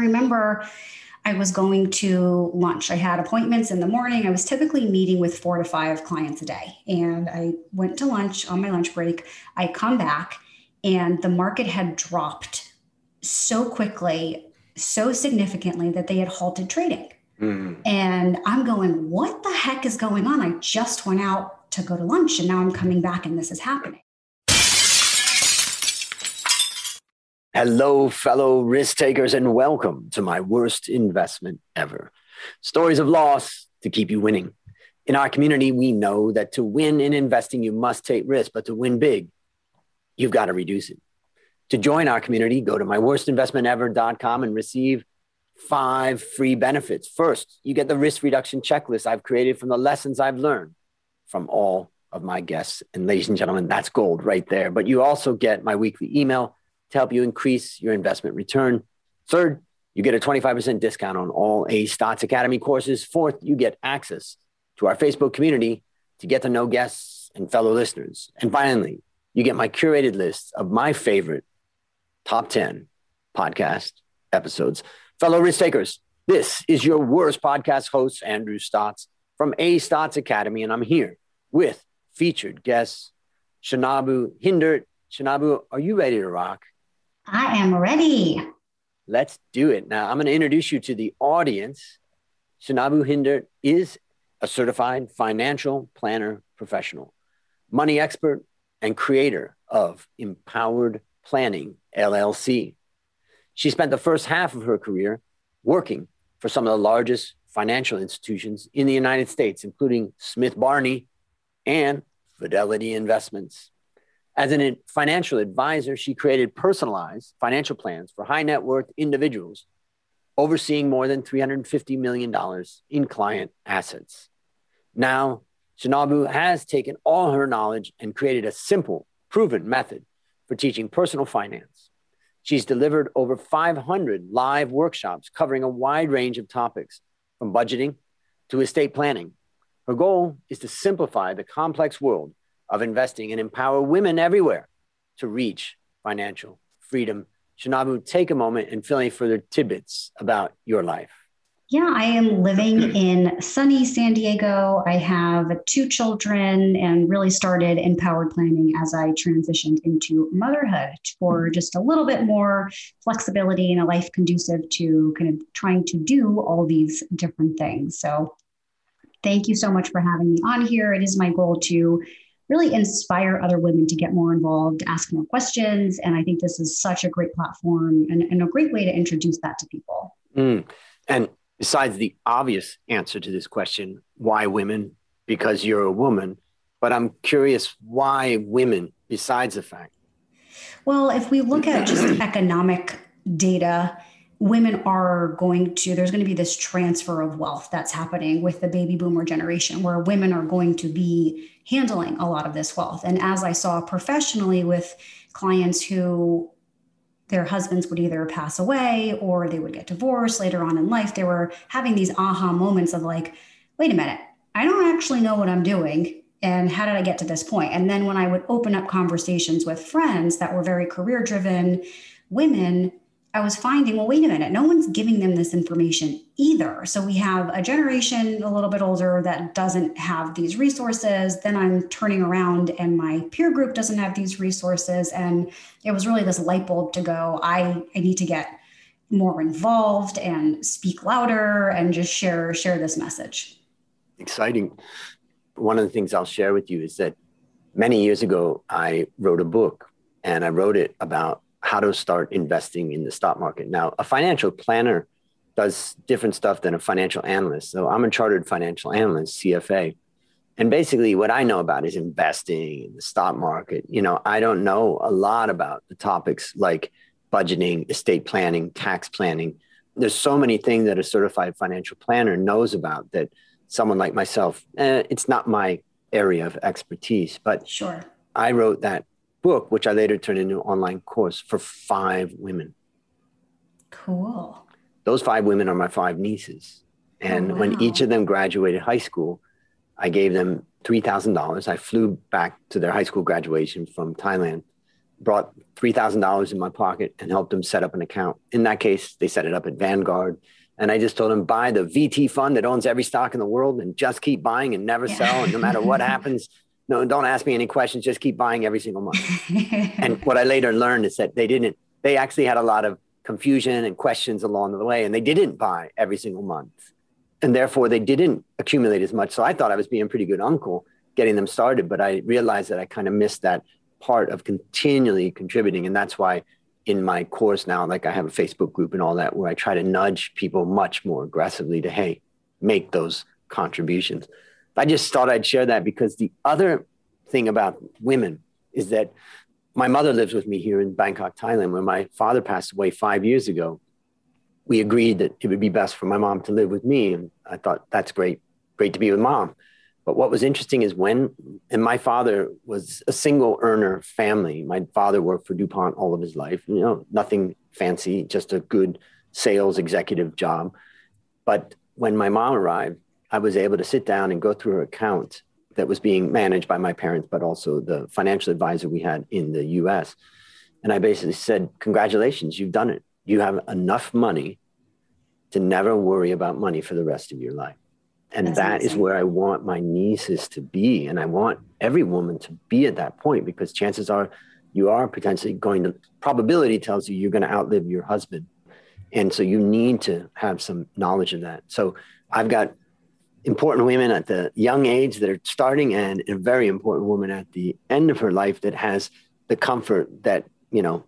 remember I was going to lunch. I had appointments in the morning. I was typically meeting with 4 to 5 clients a day. And I went to lunch on my lunch break. I come back and the market had dropped so quickly, so significantly that they had halted trading. Mm-hmm. And I'm going, what the heck is going on? I just went out to go to lunch and now I'm coming back and this is happening. Hello, fellow risk takers, and welcome to my worst investment ever. Stories of loss to keep you winning. In our community, we know that to win in investing, you must take risk, but to win big, you've got to reduce it. To join our community, go to myworstinvestmentever.com and receive 5 free benefits. First, you get the risk reduction checklist I've created from the lessons I've learned from all of my guests. And ladies and gentlemen, that's gold right there. But you also get my weekly email to help you increase your investment return. Third, you get a 25% discount on all A. Stotz Academy courses. Fourth, you get access to our Facebook community to get to know guests and fellow listeners. And finally, you get my curated list of my favorite top 10 podcast episodes. Fellow risk takers, this is your worst podcast host, Andrew Stotz from A. Stotz Academy. And I'm here with featured guests, Shinobu Hindert. Shinobu, are you ready to rock? I am ready. Let's do it. Now, I'm going to introduce you to the audience. Shinobu Hindert is a certified financial planner professional, money expert, and creator of Empowered Planning, LLC. She spent the first half of her career working for some of the largest financial institutions in the United States, including Smith Barney and Fidelity Investments. As a financial advisor, she created personalized financial plans for high net worth individuals, overseeing more than $350 million in client assets. Now, Shinobu has taken all her knowledge and created a simple, proven method for teaching personal finance. She's delivered over 500 live workshops covering a wide range of topics, from budgeting to estate planning. Her goal is to simplify the complex world of investing and empower women everywhere to reach financial freedom. Shinobu, take a moment and fill any further tidbits about your life. Yeah, I am living in sunny San Diego. I have 2 children and really started Empowered Planning as I transitioned into motherhood for just a little bit more flexibility and a life conducive to kind of trying to do all these different things. So thank you so much for having me on here. It is my goal to really inspire other women to get more involved, ask more questions. And I think this is such a great platform and a great way to introduce that to people. Mm. And besides the obvious answer to this question, why women? Because you're a woman. But I'm curious, why women besides the fact? Well, if we look at just economic data, women are going to, there's going to be this transfer of wealth that's happening with the baby boomer generation, where women are going to be handling a lot of this wealth. And as I saw professionally with clients who their husbands would either pass away or they would get divorced later on in life, they were having these aha moments of like, wait a minute, I don't actually know what I'm doing. And how did I get to this point? And then when I would open up conversations with friends that were very career-driven women, I was finding, well, wait a minute, no one's giving them this information either. So we have a generation a little bit older that doesn't have these resources. Then I'm turning around and my peer group doesn't have these resources. And it was really this light bulb to go, I need to get more involved and speak louder and just share this message. Exciting. One of the things I'll share with you is that many years ago, I wrote a book, and I wrote it about how to start investing in the stock market. Now, a financial planner does different stuff than a financial analyst. So I'm a chartered financial analyst, CFA. And basically what I know about is investing in the stock market. You know, I don't know a lot about the topics like budgeting, estate planning, tax planning. There's so many things that a certified financial planner knows about that someone like myself, it's not my area of expertise, but sure, I wrote that book, which I later turned into an online course for 5 women. Cool. Those 5 women are my 5 nieces. And when each of them graduated high school, I gave them $3,000. I flew back to their high school graduation from Thailand brought $3,000 in my pocket and helped them set up an account. In that case, they set it up at Vanguard. And I just told them, buy the VT fund that owns every stock in the world and just keep buying and never sell. And no matter what happens, no, don't ask me any questions. Just keep buying every single month. And what I later learned is that they actually had a lot of confusion and questions along the way, and they didn't buy every single month. And therefore, they didn't accumulate as much. So I thought I was being a pretty good uncle getting them started, but I realized that I kind of missed that part of continually contributing. And that's why in my course now, like I have a Facebook group and all that, where I try to nudge people much more aggressively to, hey, make those contributions. I just thought I'd share that because the other thing about women is that my mother lives with me here in Bangkok, Thailand. When my father passed away 5 years ago, we agreed that it would be best for my mom to live with me. And I thought, that's great. Great to be with mom. But what was interesting is and my father was a single earner family. My father worked for DuPont all of his life, nothing fancy, just a good sales executive job. But when my mom arrived, I was able to sit down and go through her account that was being managed by my parents, but also the financial advisor we had in the US. And I basically said, congratulations, you've done it. You have enough money to never worry about money for the rest of your life. And That's amazing. Is where I want my nieces to be. And I want every woman to be at that point, because chances are you are potentially probability tells you you're going to outlive your husband. And so you need to have some knowledge of that. So I've got important women at the young age that are starting, and a very important woman at the end of her life that has the comfort that,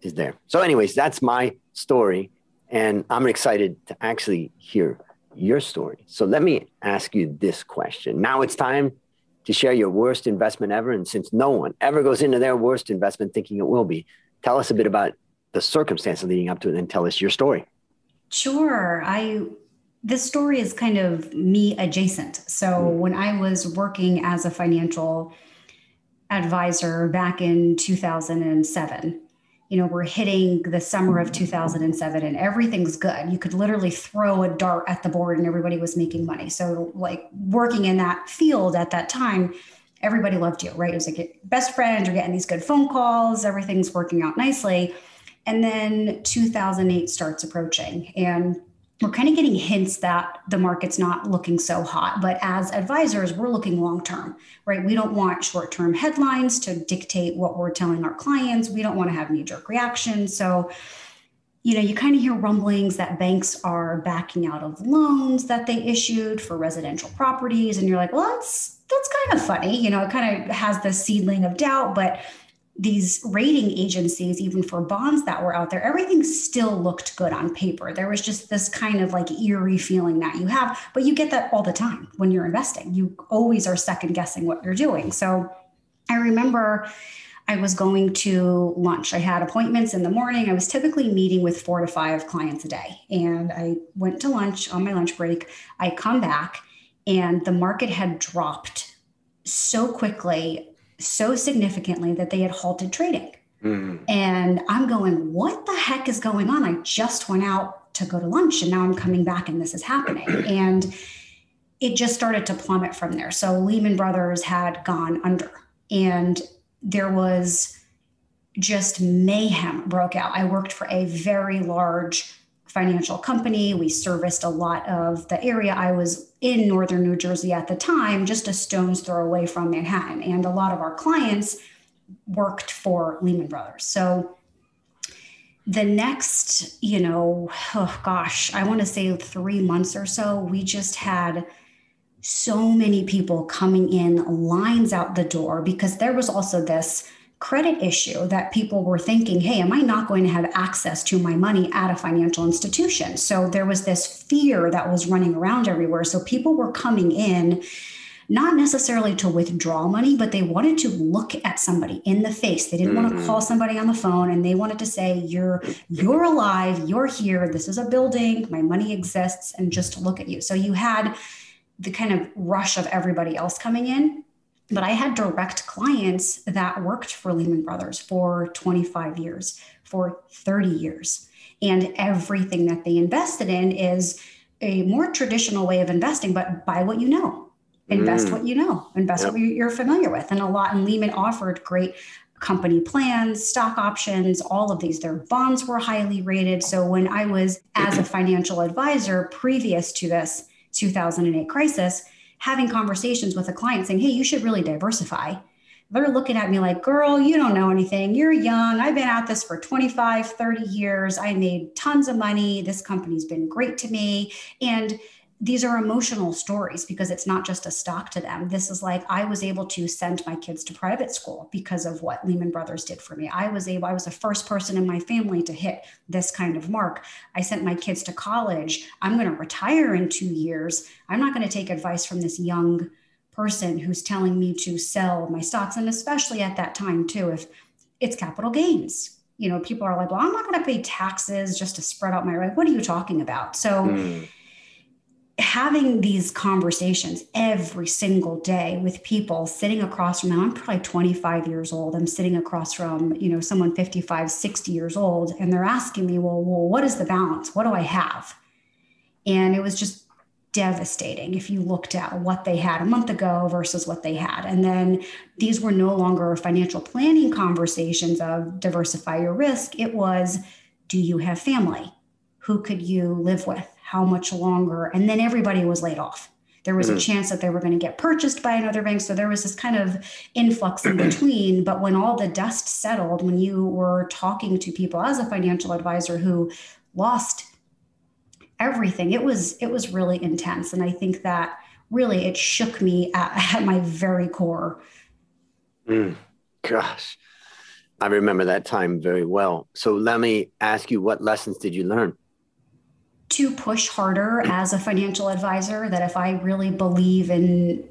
is there. So anyways, that's my story. And I'm excited to actually hear your story. So let me ask you this question. Now it's time to share your worst investment ever. And since no one ever goes into their worst investment thinking it will be, tell us a bit about the circumstances leading up to it and tell us your story. Sure. This story is kind of me adjacent. So when I was working as a financial advisor back in 2007, we're hitting the summer of 2007 and everything's good. You could literally throw a dart at the board and everybody was making money. So working in that field at that time, everybody loved you, right? It was like your best friend, you're getting these good phone calls, everything's working out nicely. And then 2008 starts approaching, and we're kind of getting hints that the market's not looking so hot. But as advisors, we're looking long-term, right? We don't want short-term headlines to dictate what we're telling our clients. We don't want to have knee-jerk reactions. So, you kind of hear rumblings that banks are backing out of loans that they issued for residential properties. And you're like, well, that's kind of funny. It kind of has the seedling of doubt. But these rating agencies, even for bonds that were out there, everything still looked good on paper. There was just this kind of eerie feeling that you have, but you get that all the time when you're investing. You always are second guessing what you're doing. So I remember I was going to lunch. I had appointments in the morning. I was typically meeting with 4 to 5 clients a day. And I went to lunch on my lunch break. I come back and the market had dropped so quickly, so significantly that they had halted trading. And I'm going, what the heck is going on? I just went out to go to lunch and now I'm coming back and this is happening. And it just started to plummet from there. So Lehman Brothers had gone under and there was just mayhem broke out. I worked for a very large financial company. We serviced a lot of the area. I was in northern New Jersey at the time, just a stone's throw away from Manhattan. And a lot of our clients worked for Lehman Brothers. So the next, I want to say 3 months or so, we just had so many people coming in, lines out the door, because there was also this credit issue that people were thinking, hey, am I not going to have access to my money at a financial institution? So there was this fear that was running around everywhere. So people were coming in, not necessarily to withdraw money, but they wanted to look at somebody in the face. They didn't want to call somebody on the phone, and they wanted to say, you're alive, you're here, this is a building, my money exists, and just to look at you. So you had the kind of rush of everybody else coming in. But I had direct clients that worked for Lehman Brothers for 25 years, for 30 years. And everything that they invested in is a more traditional way of investing, but buy what you know, invest what you know, invest what you're familiar with. And a lot, and Lehman offered great company plans, stock options, all of these, their bonds were highly rated. So when I was as a financial advisor previous to this 2008 crisis, having conversations with a client saying, hey, you should really diversify. They're looking at me like, girl, you don't know anything. You're young. I've been at this for 25, 30 years. I made tons of money. This company's been great to me. And these are emotional stories because it's not just a stock to them. This is like, I was able to send my kids to private school because of what Lehman Brothers did for me. I was the first person in my family to hit this kind of mark. I sent my kids to college. I'm going to retire in 2 years. I'm not going to take advice from this young person who's telling me to sell my stocks. And especially at that time too, if it's capital gains, you know, people are like, well, I'm not going to pay taxes just to spread out my right. What are you talking about? So having these conversations every single day with people sitting across from them, I'm probably 25 years old. I'm sitting across from, you know, someone 55, 60 years old. And they're asking me, well, what is the balance? What do I have? And it was just devastating if you looked at what they had a month ago versus what they had. And then these were no longer financial planning conversations of diversify your risk. It was, do you have family? Who could you live with? How much longer? And then everybody was laid off. There was a chance that they were going to get purchased by another bank. So there was this kind of influx in between. But when all the dust settled, when you were talking to people as a financial advisor who lost everything, it was really intense. And I think that really, it shook me at my very core. Gosh, I remember that time very well. So let me ask you, what lessons did you learn? To push harder as a financial advisor, that if I really believe in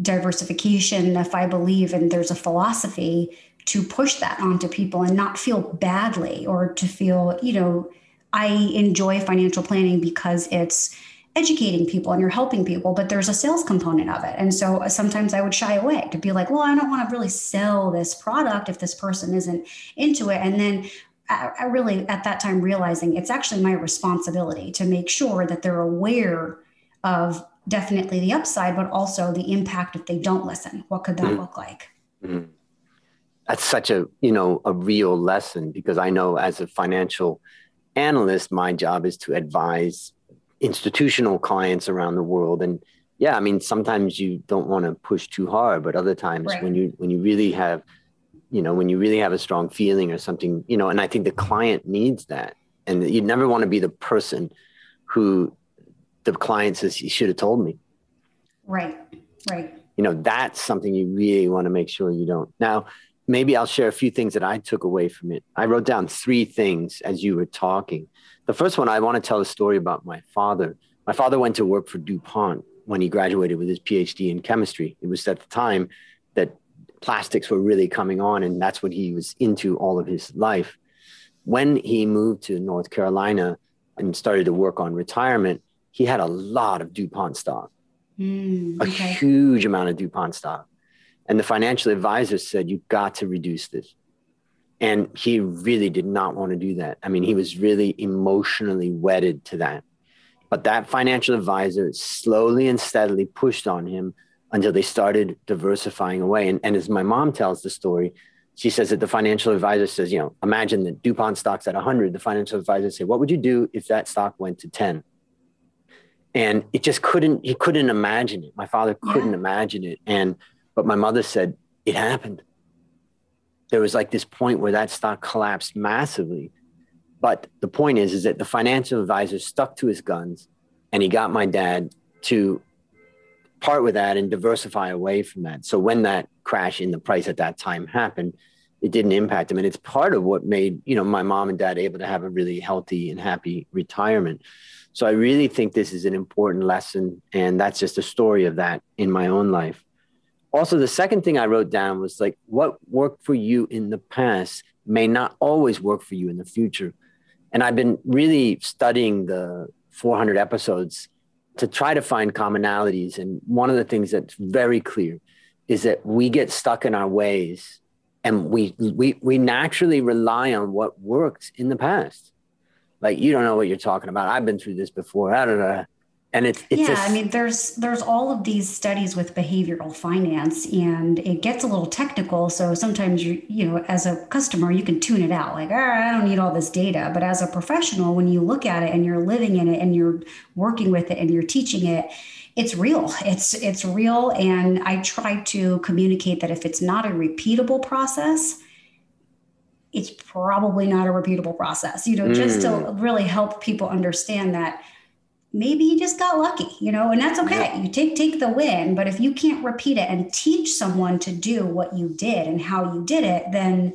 diversification, if I believe in there's a philosophy, to push that onto people and not feel badly or to feel, you know, I enjoy financial planning because it's educating people and you're helping people, but there's a sales component of it. And so sometimes I would shy away to be like, well, I don't want to really sell this product if this person isn't into it. And then I really, at that time, realizing it's actually my responsibility to make sure that they're aware of definitely the upside, but also the impact if they don't listen. What could that look like? That's such a, you know, a real lesson, because I know as a financial analyst, my job is to advise institutional clients around the world. And yeah, I mean, sometimes you don't want to push too hard, but other times when you really have, you know, when you really have a strong feeling or something, you know, and I think the client needs that. And you never want to be the person who the client says, you should have told me. Right. You know, that's something you really want to make sure you don't. Now, maybe I'll share a few things that I took away from it. I wrote down three things as you were talking. The first one, I want to tell a story about my father. My father went to work for DuPont when he graduated with his PhD in chemistry. It was at the time that plastics were really coming on, and that's what he was into all of his life. When he moved to North Carolina and started to work on retirement, he had a lot of DuPont stock, a huge amount of DuPont stock. And the financial advisor said, you've got to reduce this. And he really did not want to do that. I mean, he was really emotionally wedded to that. But that financial advisor slowly and steadily pushed on him until they started diversifying away. And as my mom tells the story, she says that the financial advisor says, you know, imagine that DuPont stock's at 100. The financial advisor said, what would you do if that stock went to 10? And it just he couldn't imagine it. My father couldn't imagine it. But my mother said, it happened. There was like this point where that stock collapsed massively. But the point is that the financial advisor stuck to his guns, and he got my dad to part with that and diversify away from that. So when that crash in the price at that time happened, it didn't impact him. And it's part of what made, you know, my mom and dad able to have a really healthy and happy retirement. So I really think this is an important lesson. And that's just a story of that in my own life. Also, the second thing I wrote down was like, what worked for you in the past may not always work for you in the future. And I've been really studying the 400 episodes to try to find commonalities. And one of the things that's very clear is that we get stuck in our ways, and we naturally rely on what worked in the past. Like, you don't know what you're talking about. I've been through this before. And there's all of these studies with behavioral finance, and it gets a little technical. So sometimes you as a customer, you can tune it out, like, I don't need all this data. But as a professional, when you look at it and you're living in it and you're working with it and you're teaching it, it's real. It's real. And I try to communicate that if it's not a repeatable process, it's probably not a repeatable process, just to really help people understand that. Maybe you just got lucky, and that's okay. Yeah. You take the win, but if you can't repeat it and teach someone to do what you did and how you did it, then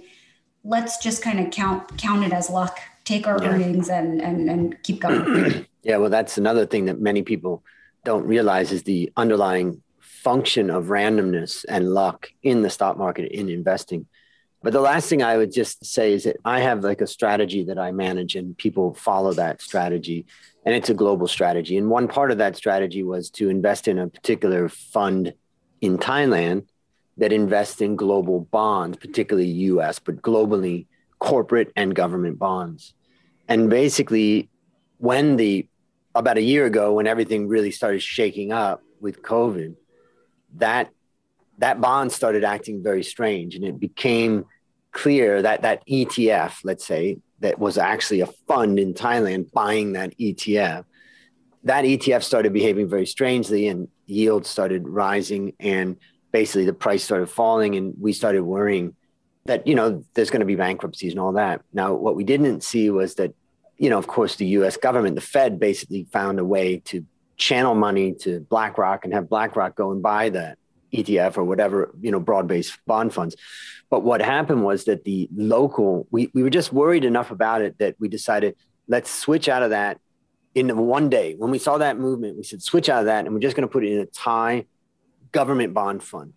let's just kind of count it as luck, take our earnings and keep going. Yeah. Well, that's another thing that many people don't realize is the underlying function of randomness and luck in the stock market, in investing. But the last thing I would just say is that I have like a strategy that I manage, and people follow that strategy, and it's a global strategy. And one part of that strategy was to invest in a particular fund in Thailand that invests in global bonds, particularly US, but globally corporate and government bonds. And basically about a year ago, when everything really started shaking up with COVID, that bond started acting very strange, and it became clear that that ETF, let's say, that was actually a fund in Thailand buying that ETF started behaving very strangely, and yields started rising, and basically the price started falling, and we started worrying that, there's going to be bankruptcies and all that. Now, what we didn't see was that, of course, the US government, the Fed, basically found a way to channel money to BlackRock and have BlackRock go and buy that ETF or whatever, broad-based bond funds. But what happened was that the local, we were just worried enough about it that we decided, let's switch out of that in one day. When we saw that movement, we said, switch out of that, and we're just going to put it in a Thai government bond fund.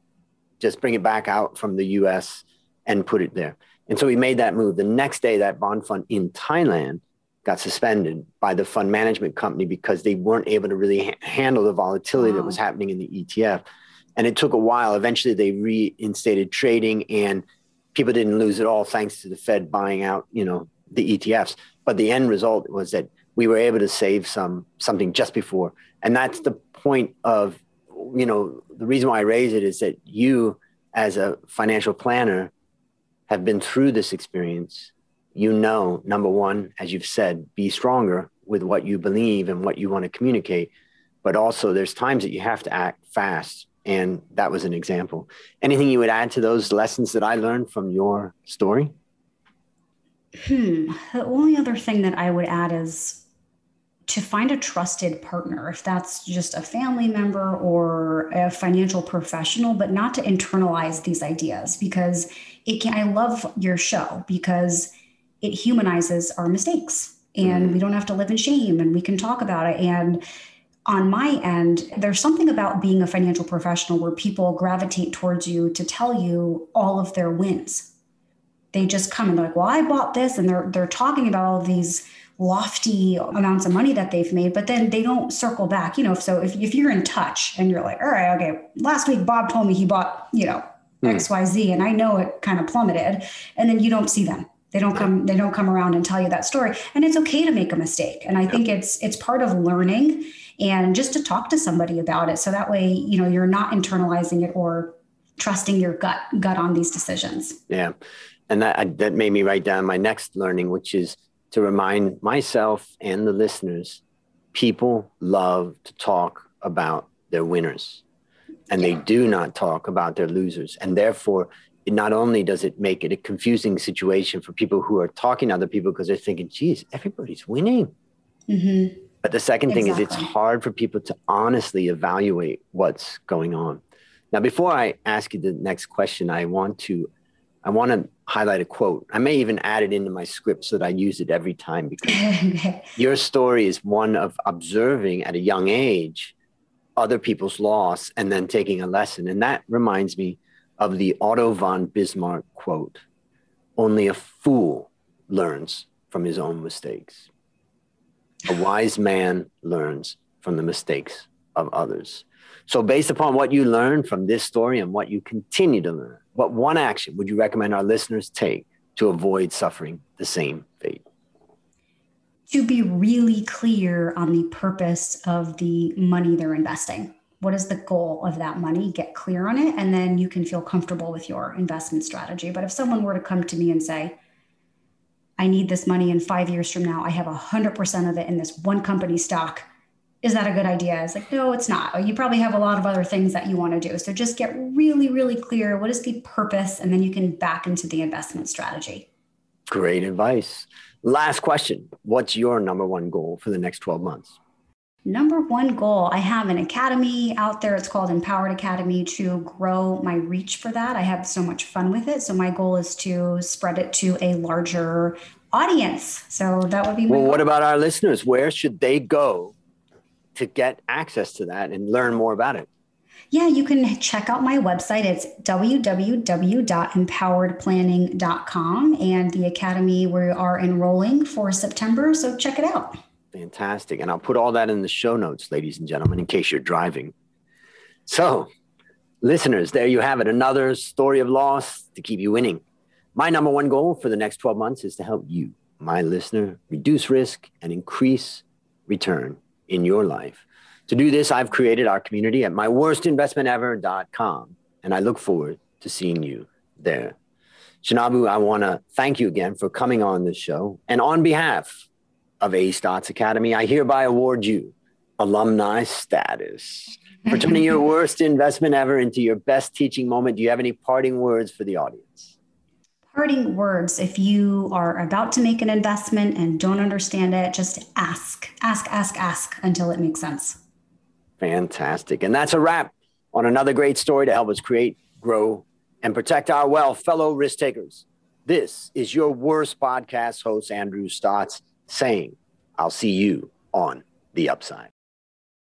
Just bring it back out from the US and put it there. And so we made that move. The next day, that bond fund in Thailand got suspended by the fund management company because they weren't able to really handle the volatility that was happening in the ETF. And it took a while. Eventually, they reinstated trading, and people didn't lose it all thanks to the Fed buying out, the ETFs. But the end result was that we were able to save something just before. And that's the point of, the reason why I raise it is that you, as a financial planner, have been through this experience. Number one, as you've said, be stronger with what you believe and what you want to communicate. But also, there's times that you have to act fast. And that was an example. Anything you would add to those lessons that I learned from your story? The only other thing that I would add is to find a trusted partner, if that's just a family member or a financial professional, but not to internalize these ideas, because I love your show because it humanizes our mistakes, and we don't have to live in shame, and we can talk about it. And on my end, there's something about being a financial professional where people gravitate towards you to tell you all of their wins. They just come and they're like, well, I bought this, and they're talking about all of these lofty amounts of money that they've made, but then they don't circle back. So if you're in touch and you're like, all right, okay, last week Bob told me he bought, XYZ, and I know it kind of plummeted, and then you don't see them. They don't come around and tell you that story. And it's okay to make a mistake. And I think it's part of learning, and just to talk to somebody about it. So that way, you're not internalizing it or trusting your gut on these decisions. Yeah. And that made me write down my next learning, which is to remind myself and the listeners, people love to talk about their winners, and they do not talk about their losers. And therefore, not only does it make it a confusing situation for people who are talking to other people because they're thinking, geez, everybody's winning. Mm-hmm. But the second thing is it's hard for people to honestly evaluate what's going on. Now, before I ask you the next question, I want to highlight a quote. I may even add it into my script so that I use it every time, because your story is one of observing at a young age other people's loss and then taking a lesson. And that reminds me of the Otto von Bismarck quote, "Only a fool learns from his own mistakes. A wise man learns from the mistakes of others." So based upon what you learned from this story and what you continue to learn, what one action would you recommend our listeners take to avoid suffering the same fate? to be really clear on the purpose of the money they're investing. What is the goal of that money? Get clear on it, and then you can feel comfortable with your investment strategy. But if someone were to come to me and say, I need this money in 5 years from now, I have 100% of it in this one company stock, is that a good idea? It's like, no, it's not. You probably have a lot of other things that you want to do. So just get really, really clear. What is the purpose? And then you can back into the investment strategy. Great advice. Last question. What's your number one goal for the next 12 months? Number one goal, I have an academy out there. It's called Empowered Academy, to grow my reach for that. I have so much fun with it. So my goal is to spread it to a larger audience. So that would be my goal. What about our listeners? Where should they go to get access to that and learn more about it? Yeah, you can check out my website. It's www.empoweredplanning.com, and the academy we are enrolling for September. So check it out. Fantastic. And I'll put all that in the show notes, ladies and gentlemen, in case you're driving. So, listeners, there you have it. Another story of loss to keep you winning. My number one goal for the next 12 months is to help you, my listener, reduce risk and increase return in your life. To do this, I've created our community at myworstinvestmentever.com, and I look forward to seeing you there. Shinobu, I want to thank you again for coming on this show. And on behalf of A. Stotz Academy, I hereby award you alumni status for turning your worst investment ever into your best teaching moment. Do you have any parting words for the audience? Parting words: if you are about to make an investment and don't understand it, just ask until it makes sense. Fantastic. And that's a wrap on another great story to help us create, grow, and protect our wealth, fellow risk takers. This is your worst podcast host, Andrew Stotz, saying, I'll see you on the upside.